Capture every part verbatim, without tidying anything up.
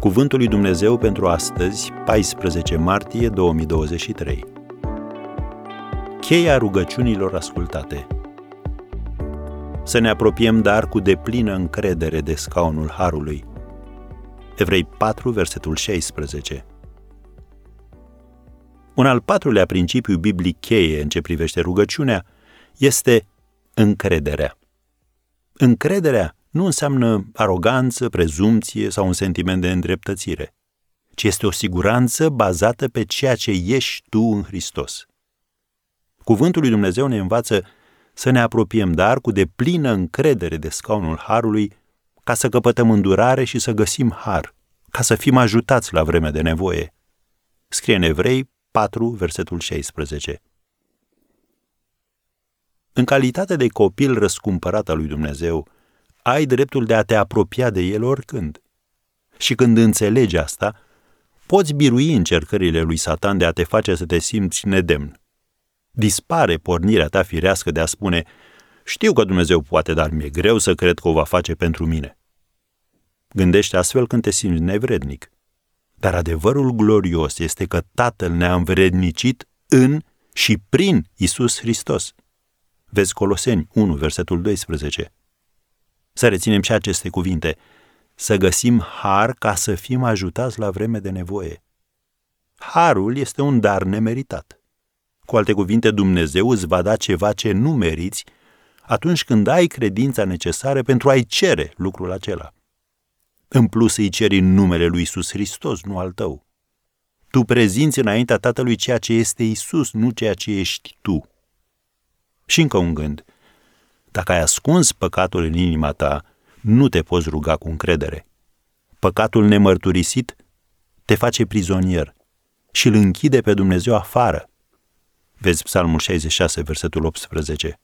Cuvântul lui Dumnezeu pentru astăzi, paisprezece martie două mii douăzeci și trei. Cheia rugăciunilor ascultate. Să ne apropiem, dar cu deplină încredere, de scaunul Harului. Evrei patru, versetul șaisprezece. Un al patrulea principiu biblic cheie în ce privește rugăciunea este încrederea. Încrederea nu înseamnă aroganță, prezumție sau un sentiment de îndreptățire, ci este o siguranță bazată pe ceea ce ești tu în Hristos. Cuvântul lui Dumnezeu ne învață să ne apropiem, dar cu deplină încredere, de scaunul Harului, ca să căpătăm îndurare și să găsim har, ca să fim ajutați la vremea de nevoie. Scrie în Evrei patru, versetul șaisprezece. În calitate de copil răscumpărat al lui Dumnezeu, ai dreptul de a te apropia de El oricând. Și când înțelegi asta, poți birui încercările lui Satan de a te face să te simți nedemn. Dispare pornirea ta firească de a spune: știu că Dumnezeu poate, dar mi-e greu să cred că o va face pentru mine. Gândește astfel când te simți nevrednic. Dar adevărul glorios este că Tatăl ne-a învrednicit în și prin Iisus Hristos. Vezi Coloseni unu, versetul doisprezece. Să reținem și aceste cuvinte. Să găsim har ca să fim ajutați la vreme de nevoie. Harul este un dar nemeritat. Cu alte cuvinte, Dumnezeu îți va da ceva ce nu meriți atunci când ai credința necesară pentru a-i cere lucrul acela. În plus, îi ceri în numele lui Iisus Hristos, nu al tău. Tu prezinți înaintea Tatălui ceea ce este Iisus, nu ceea ce ești tu. Și încă un gând. Dacă ai ascuns păcatul în inima ta, nu te poți ruga cu încredere. Păcatul nemărturisit te face prizonier și îl închide pe Dumnezeu afară. Vezi Psalmul șaizeci și șase, versetul optsprezece.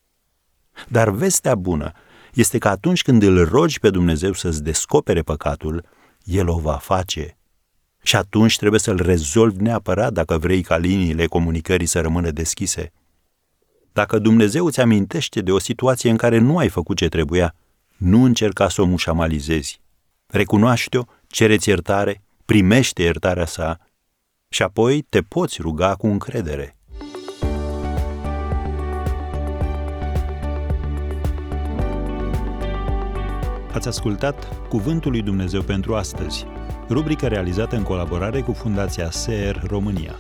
Dar vestea bună este că atunci când îl rogi pe Dumnezeu să-ți descopere păcatul, El o va face. Și atunci trebuie să-l rezolvi neapărat dacă vrei ca liniile comunicării să rămână deschise. Dacă Dumnezeu îți amintește de o situație în care nu ai făcut ce trebuia, nu încerca să o mușamalizezi. Recunoaște-o, cere-ți iertare, primește iertarea sa și apoi te poți ruga cu încredere. Ați ascultat Cuvântul lui Dumnezeu pentru astăzi, rubrica realizată în colaborare cu Fundația S E R România.